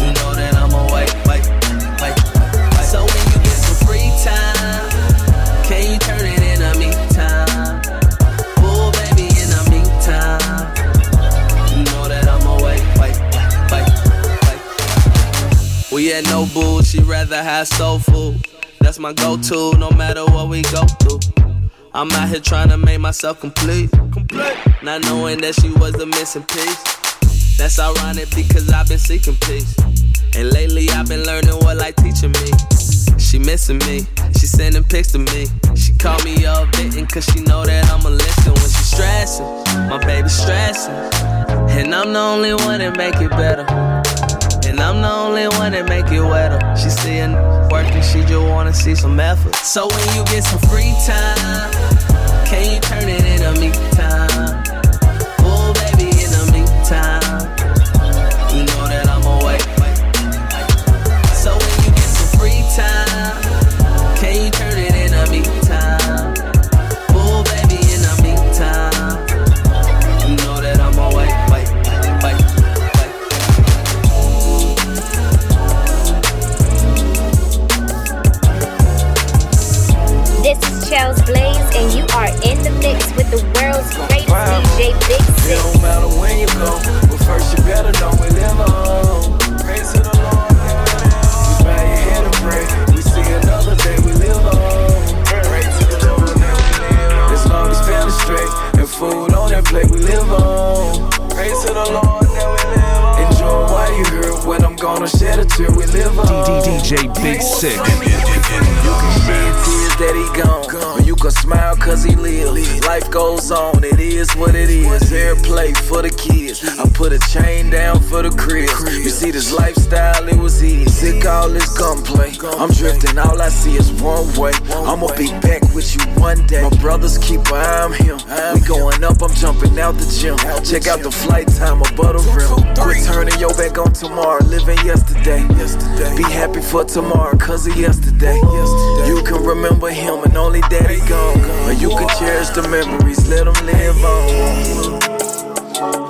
you know that I'm a wait. So when you get some free time, can you turn it into me time? Oh baby, in the meantime, you know that I'm a wait. We at no boo, she rather have soul food. That's my go-to, no matter what we go through. I'm out here trying to make myself complete. Not knowing that she was the missing piece. That's ironic because I've been seeking peace. And lately I've been learning what life teaching me. She missing me, she sending pics to me. She call me up bitten cause she know that I'ma listen. When she stressing, my baby stressing. And I'm the only one that make it better. And I'm the only one that make it wetter. She seein' workin', she just wanna see some effort. So when you get some free time, can you turn it into me time? Oh baby, in the meantime, you know that I'm a wait. So when you get some free time, can you turn it into me time? Oh baby, in the meantime, you know that I'm a wait. This is Chels Blaze, and you are gonna shed it till we live on. DJ Big Six. You can shed tears that he gone, or you can smile cause he lives. Life goes on, it is what it is. Airplay for the kids, I put a chain down for the crib. You see this lifestyle, it was easy. Sick all this gunplay, I'm drifting, all I see is one way. I'ma be back with you one day. My brother's keeper, I'm him. We going up, I'm jumping out the gym. Check out the flight time above the rim. Quit turning your back on tomorrow, living yesterday. Be happy for tomorrow, cause of yesterday. You can remember him and only daddy gone. Or you can cherish the memories, let them live on.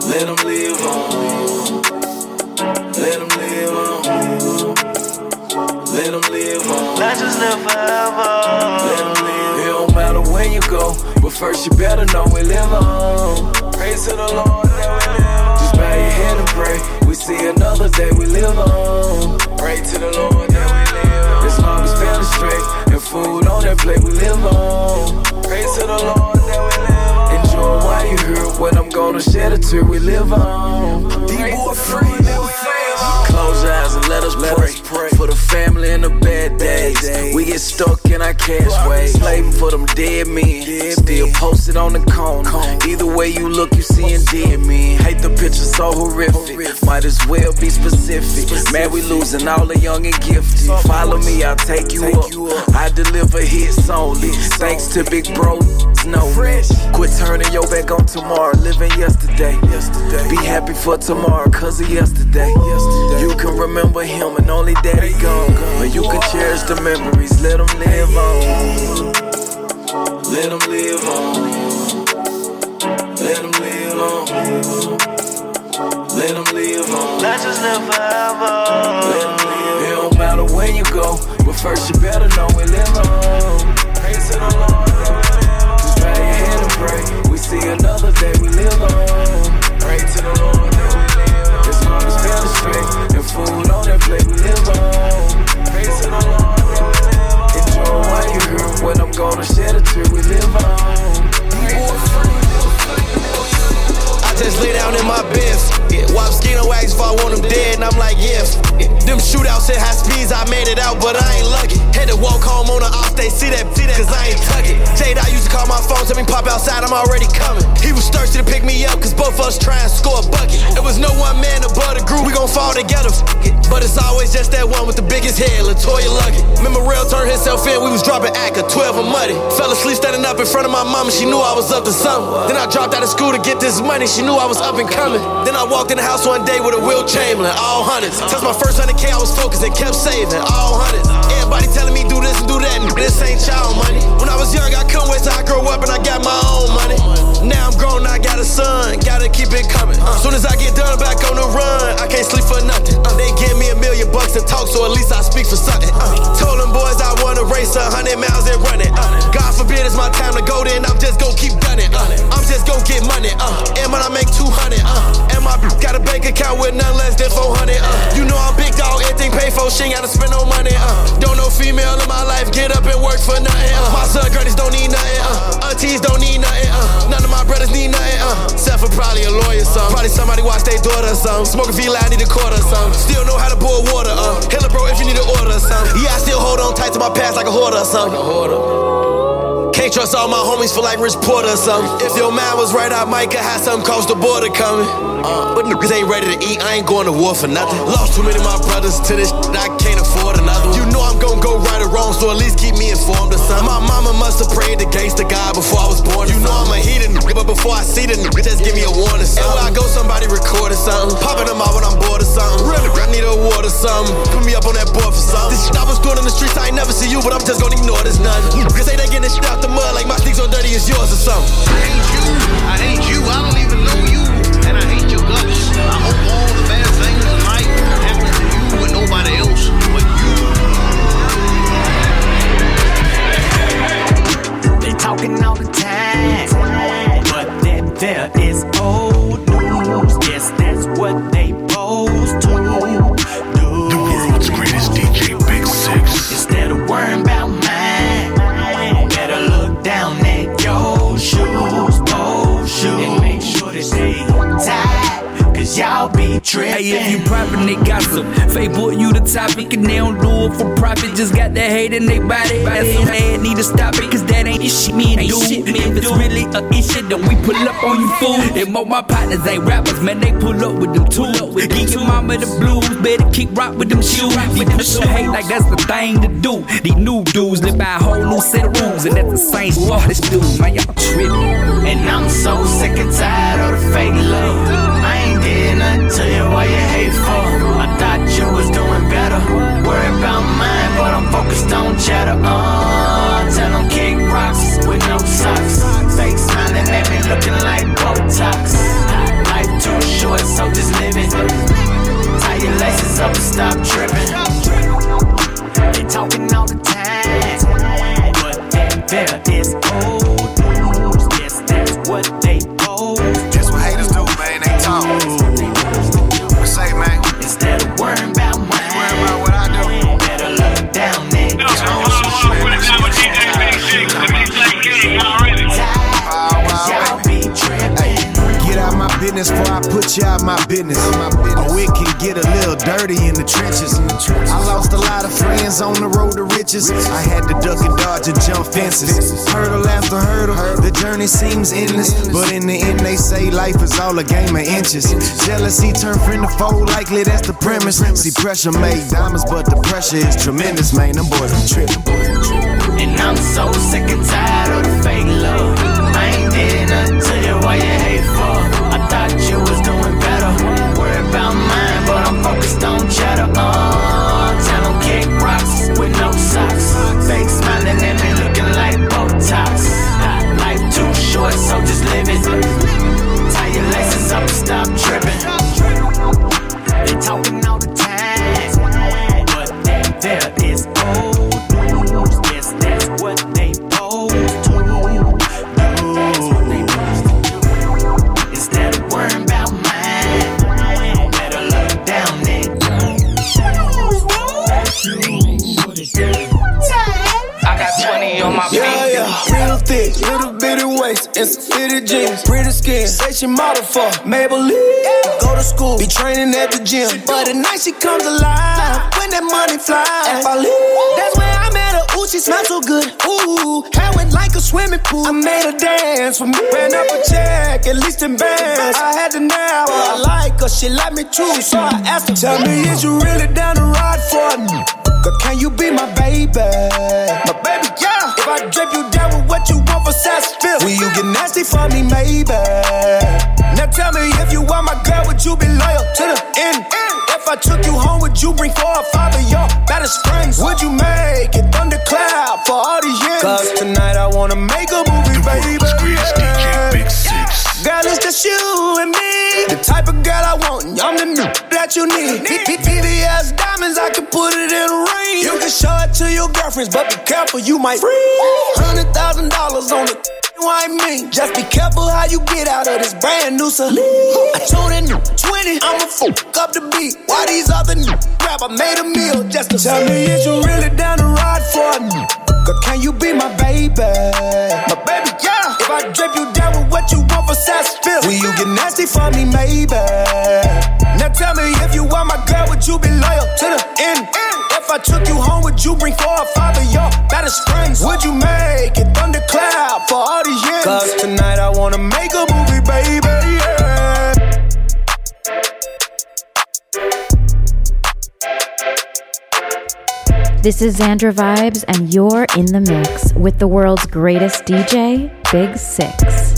Let them live on. Let them live on. Let them live on. Not just live forever. When you go, but first you better know we live on. Praise to the Lord that we live on. Just bow your head and pray. We see another day we live on. Pray to the Lord that we live on. As long as family straight and food on that plate we live on. Praise to the Lord that we live on. Enjoy while you hear what I'm gonna share till we live on. D-boy free. Close your eyes and let us pray for the family and the bad days. We get stuck in our cash ways, slaving for them dead men. Still posted on the corner. Either way you look, you seeing dead men. Hate the picture so horrific. Might as well be specific. Man, we losing all the young and gifted. Follow me, I'll take you up. I deliver hits only. Thanks to Big Bro. No, quit turning your back on tomorrow, living yesterday. Be happy for tomorrow, cause of yesterday. You can remember him and only daddy gone. Or you can cherish the memories, let them live on. Let them live on. Let them live on. Let them live on. Not just live forever. It don't matter where you go, but first you better know we live on. Praise to the Lord. We see another day we live on. Pray to the Lord that we live on. As long as family straight and food on that plate we live on. Pray to the Lord that we live on. Enjoy while you hear what I'm gonna share till we live on. I just lay down in my bins. Wop skin and wax if I want them dead, and I'm like, yes. Them shootouts at high speeds, I made it out, but I ain't lucky. Had to walk home on the off day, see that, cause I ain't tuck it. Jade, I used to call my phone, tell me pop outside, I'm already coming. He was thirsty to pick me up, cause both of us trying to score a bucket. There was no one man above the group, we gon' fall together, but it's always just that one with the biggest head, Latoya Luckett. Remember Rail turned himself in, we was dropping Acker, 12 and muddy. Fell asleep standing up in front of my mama, she knew I was up to something. Then I dropped out of school to get this money, she knew I was up and coming. Then I walked in the house one day with a Will Chamberlain, all hundreds. Since my first 100K, I was focused and kept saving, all hundreds. Everybody telling me do this and do that, and this ain't y'all money. When I was young, I couldn't wait till I grow up and I got my own money. Now I'm grown, I got a son, gotta keep it coming. Soon as I get done, back on the run, I can't sleep for nothing. They give me $1 million to talk, so at least I speak for something. Told them boys I wanna race 100 miles and run it. God forbid it's my time to go, then I'm just gonna keep gunning. I'm just gonna get money, and when I make 200, and my got a bank account with none less than 400, You know I'm big dog, everything paid for, she ain't gotta spend no money, Don't know female in my life, get up and work for nothing, My son grannies don't need nothing, Aunties don't need nothing, None of my brothers need nothing, Except for probably a lawyer or something. Probably somebody watch their daughter or something. Smoke a V line, need a quarter or something. Still know how to boil water, Hella bro if you need an order or something. Yeah, I still hold on tight to my past like a hoarder or something. Can't trust all my homies for like Rich Porter or something. If your mind was right, I might could have something cross the border coming. But niggas ain't ready to eat, I ain't going to war for nothing. Lost too many of my brothers to this shit, I can't afford another. You know I'm gon' go right or wrong, so at least keep me informed or something. My mama must have prayed to gangsta God before I was born. You know I'm a heathen, but before I see the nigga, just give me a warning. And where I go, somebody recording something. Popping them out when I'm bored or something. Really, I need a award or something. Put me up on that board for something. This shit I was doing in the streets, I ain't never see you, but I'm just gon' ignore this nothing. Cause they getting this shit out the mud like my sneaks on dirty as yours or something. I hate you, I don't even know you, and I hate your guts. I hope all the bad things in life happen to you and nobody else but you. They talking all the time, but that there is old news. Yes, that's what they boast to do. The world's greatest DJ Big Six. Instead of worrying about y'all be trippin'. Hey, if you proppin', they gossip. Facebook, you the topic, and they don't do it for profit. Just got that hate in they body. That's some ad, need to stop it, cause that ain't this shit me and dude. If it's really a issue, then we pull up on you fools. And more my partners ain't rappers, man, they pull up with them tools. Get your mama the blues, better kick rock with them shoes. These show hate like that's the thing to do. These new dudes live by a whole new set of rules, and that's the same shit all this dude, man, y'all trippin'. And I'm so sick and tired of the fake love. I ain't did nothing to you, why you hate for? I thought you was doing better. Worry about mine, but I'm focused on cheddar. Tell them kick rocks with no socks. Fake smiling at me looking like Botox. Life too short, so just live it. Tie your laces up and stop tripping. They talking all the time, but they better this old news. Yes, that's what they owe. Before I put you out my business, oh, it can get a little dirty in the trenches. I lost a lot of friends on the road to riches. I had to duck and dodge and jump fences. Hurdle after hurdle, the journey seems endless. But in the end, they say life is all a game of inches. Jealousy turn friend to foe, likely that's the premise. See, pressure made diamonds, but the pressure is tremendous, man. Them boys be tripping. And I'm so sick and tired of the fake love. I ain't did nothing to you, why you hate for? Thought you was doing better. Worry about mine, but I'm focused on cheddar. Tell them kick rocks with no socks. Fake smiling at me looking like Botox. Life too short, so just live it. Tie your laces up and stop tripping. They talking all the time, but that there is old news. Yes, that's what they owe. Real thick, little bitty waist, and some fitted jeans. Pretty skin, say she model for Maybelline. Go to school, be training at the gym. But at night she comes alive when that money flies. That's where I met her. Ooh, she smells so good. Ooh, hair went like a swimming pool. I made her dance for me. Ran up a check, at least in bands. I had to now. I like her, she like me too. So I asked her, tell me, is you really down to ride for me? Girl, can you be my baby? My baby, yeah. If I drape you down with what you want for size fifth, will you get nasty for me, maybe? Now tell me, if you are my girl, would you be loyal to the end? If I took you home, would you bring 4 or 5 of your better springs? Would you make it thundercloud for all the years? Cause tonight I wanna make a movie, baby. DJ Big Six. Girl, it's just you and me. The type of girl I want, and I'm the new that you need. VVS diamonds, I can put it in a ring. You can show it to your girlfriends, but be careful, you might freeze. $100,000 on it. I mean, just be careful how you get out of this brand new saloon. I told that new 20, I'ma fuck up the beat. Why these other new rap? I made a meal just to tell me, is you really down to ride for me? Girl, can you be my baby? My baby, yeah. If I drape you down with what you want for size fifth, will you get nasty for me, maybe? Now tell me, if you are my girl, would you be loyal to the end? If I took you home, would you bring 4 or 5 of your better springs? Would you make it thundercloud for all the years? Cause tonight I wanna make a movie, baby, yeah. This is Xandra Vibes, and you're in the mix with the world's greatest DJ, Big Six.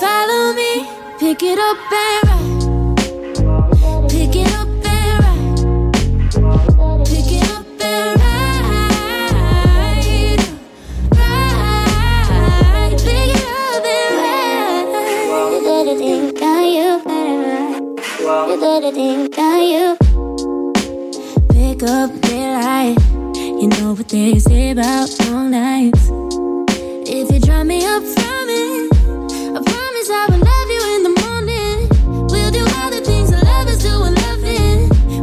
Follow me, pick it up and ride. Pick it up and well. You do the things that you pick up daylight. You know what they say about long nights. If you drop me up from it, I promise I will love you in the morning. We'll do all the things that lovers do in loving.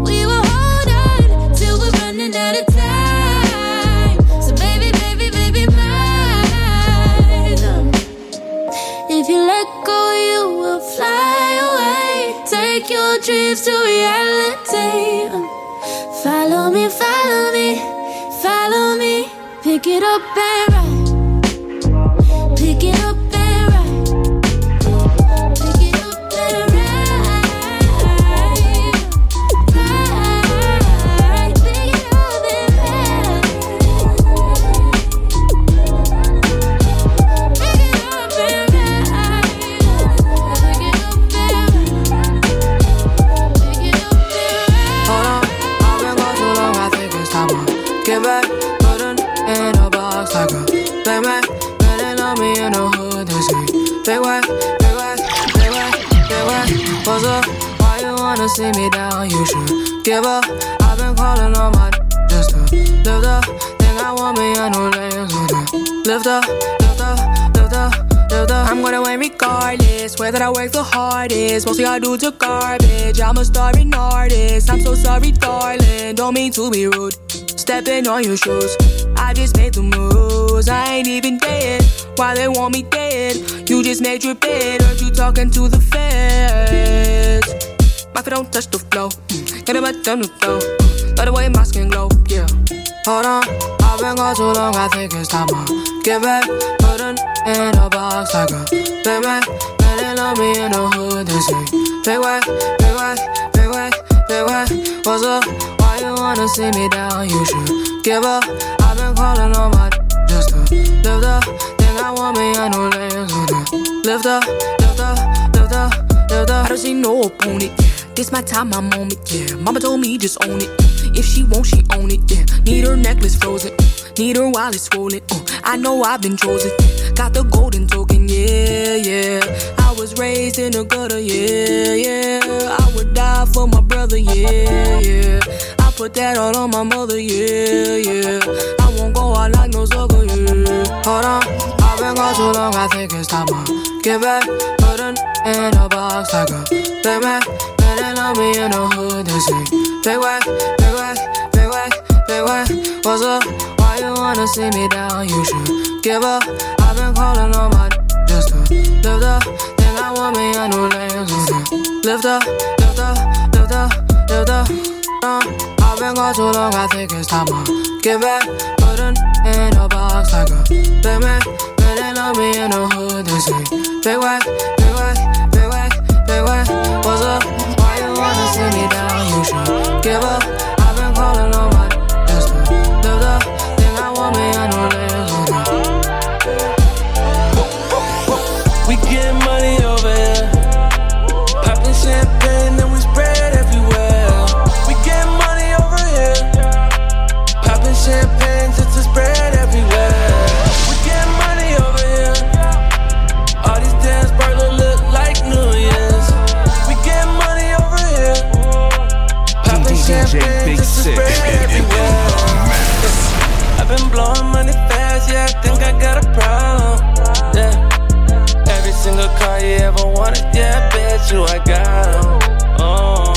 We will hold on till we're running out of time. So baby, baby, baby, mine. If you let go, you will fly away. Take your dreams to reality. Follow me, follow me, follow me. Pick it up and ride. Pick it up and ride. Pick it up and ride. Ride. Pick it up and ride. Pick it up and ride. Pick it up and ride. Pick it up and ride. Hold on, I've been gone too long, I think it's time to get back. Put a in a box like a playmat. Me in the hood, they say, big whack, big whack, big whack, big whack. What's up? Why you wanna see me down? You should give up. I've been calling on my just to lift up. Think I want me a new lane, so lift up, lift up, lift up, lift up. I'm gonna win regardless. Swear that I work the hardest. Mostly I do to garbage. I'm a starving artist. I'm so sorry, darling. Don't mean to be rude. Stepping on your shoes. I just made the moves. I ain't even dead. Why they want me dead? You just made your bed. Heard you talking to the feds. My feet don't touch the floor. Can't let them flow. Love the way my skin glow, yeah. Hold on, I've been gone too long, I think it's time I get back. Put a in a box like a big whack. They love me in the hood, they say, big whack, big whack, big whack, big whack. What's up? Why you wanna see me down? You should give up. I've been calling on my just to lift up. I want me a new lane, so lift up, lift up, lift up, lift up. I don't see no opponent, yeah. This my time, my moment, yeah. Mama told me just own it. If she won't, she own it, yeah. Need her necklace frozen, need her wallet swollen. I know I've been chosen, got the golden token, yeah, yeah. I was raised in the gutter, yeah, yeah. I would die for my brother, yeah, yeah. I put that all on my mother, yeah, yeah. I won't go out like no sucker, yeah. Hold on. I've been gone too long, I think it's time I get back. Put a in a box like a big whack. They love me in the hood, they say, big whack, big whack, big whack, big whack. What's up? Why you wanna see me down? You should give up. I've been calling on my just to lift up. Think I want me a new lane, so lift up, lift up, lift up, lift up. I've been gone too long, I think it's time I get back. Put a in a box like a big whack. They love me in the hood, they say, big whack, big whack, big whack, big whack. What's up? Why you wanna see me down? You should give up. I've been calling on my just to lift up. Think I want me a new lane. We getting money over here, popping champagne and we spread everywhere. We getting money over here, popping champagne just to spread everywhere. DJ Big Six. I've been blowing money fast, yeah, I think I got a problem, yeah. Every single car you ever wanted, yeah, I bet you I got 'em. Oh.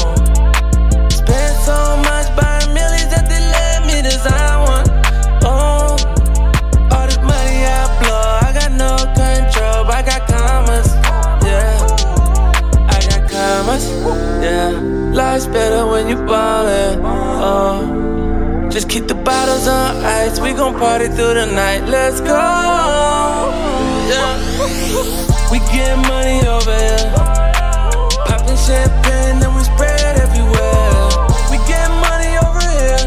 Spent so much buying millions that they let me design one. Oh. All this money I blow, I got no control, I got commas, yeah. I got commas, yeah. Life's better when you ballin', oh. Just keep the bottles on ice, we gon' party through the night, let's go, yeah. We gettin' money over here, poppin' champagne and we spread everywhere. We gettin' money over here,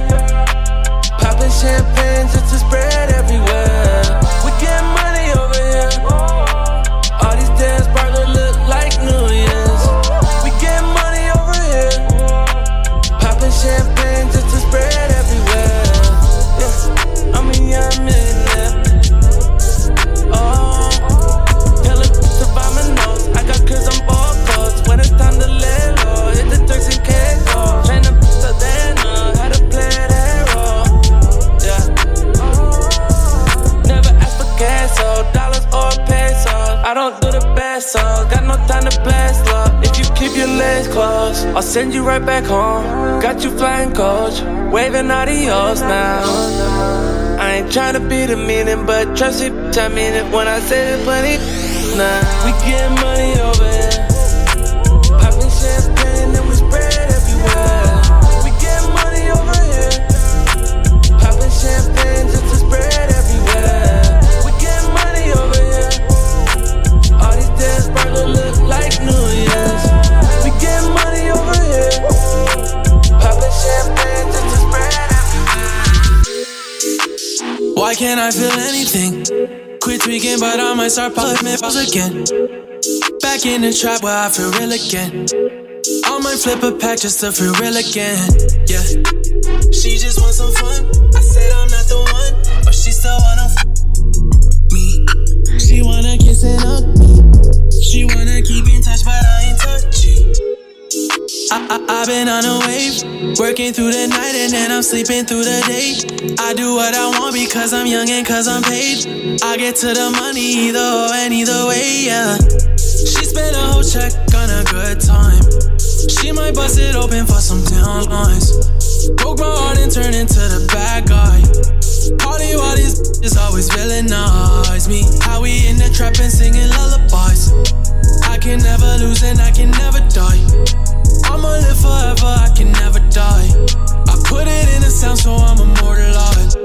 poppin' champagne just to spread everywhere. We gettin' money over here, all these dance partners look like New Year's. We gettin' money over here, champagne just to spread everywhere. Yeah. I'm a young millionaire. Oh, hella to buy my nose. I got kids on ball coats. When it's time to let low, hit the I'll send you right back home. Got you flying coach, waving adios now. I ain't tryna be the meaning, but trust it, I mean it when I say it, plenty now. We getting money over here, popping champagne and we spread everywhere. We getting money over here, popping champagne just to spread everywhere. We getting money over here, all these dead sparkle look like New Year's. We getting money over here, popping champagne just to spread everywhere. Why can't I feel anything? Quit tweaking, but I might start popping pills again. Back in the trap where I feel real again. I might flip a pack just to feel real again. Yeah. She just wants some fun. I said I'm not the one, but she still wanna me. She wanna kiss it up me. She wanna keep in touch, but I ain't touchy. I've been on a wave, working through the night and then I'm sleeping through the day. I do what I want because I'm young and cause I'm paid. I get to the money either or and either way, yeah. She spent a whole check on a good time. She might bust it open for some downlines. Broke my heart and turned into the bad guy. Party while these is always villainize me. How we in the trap and singing lullabies. I can never lose and I can never die. I'ma live forever, I can never die. I put it in a sound so I'm immortalized.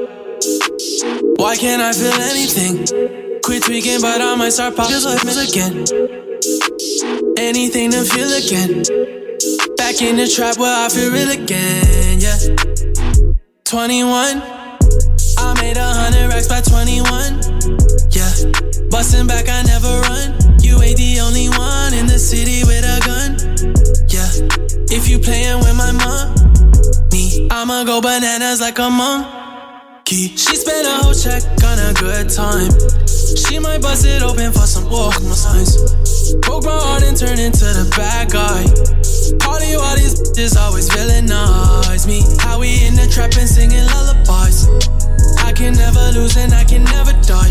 Why can't I feel anything? Quit tweaking, but I might start popping pills again. Anything to feel again. Back in the trap where I feel real again, yeah. 21, I made 100 racks by 21, yeah. Bustin' back, I never run. You ain't the only one in the city with a gun. If you playin' with my money, I'ma go bananas like a monkey. She spent a whole check on a good time. She might bust it open for some walk signs. Broke my heart and turned into the bad guy. Party while these bitches always villainize me. How we in the trap and singing lullabies. I can never lose and I can never die.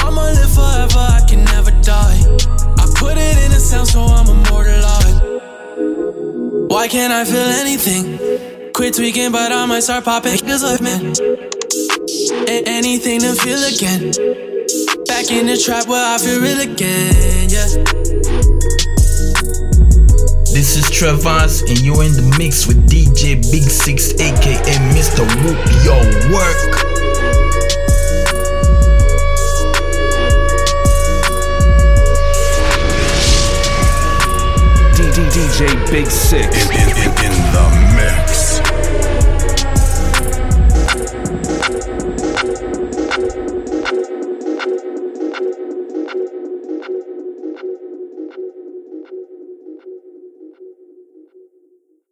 I'ma live forever, I can never die. I put it in a sound so I'm immortalized. Why can't I feel anything? Quit tweaking, but I might start popping pills again. Anything to feel again. Back in the trap where I feel real again, yeah. This is Trevance, and you're in the mix with DJ Big Six, aka Mr. Whoop Your Work. DJ Big Six in the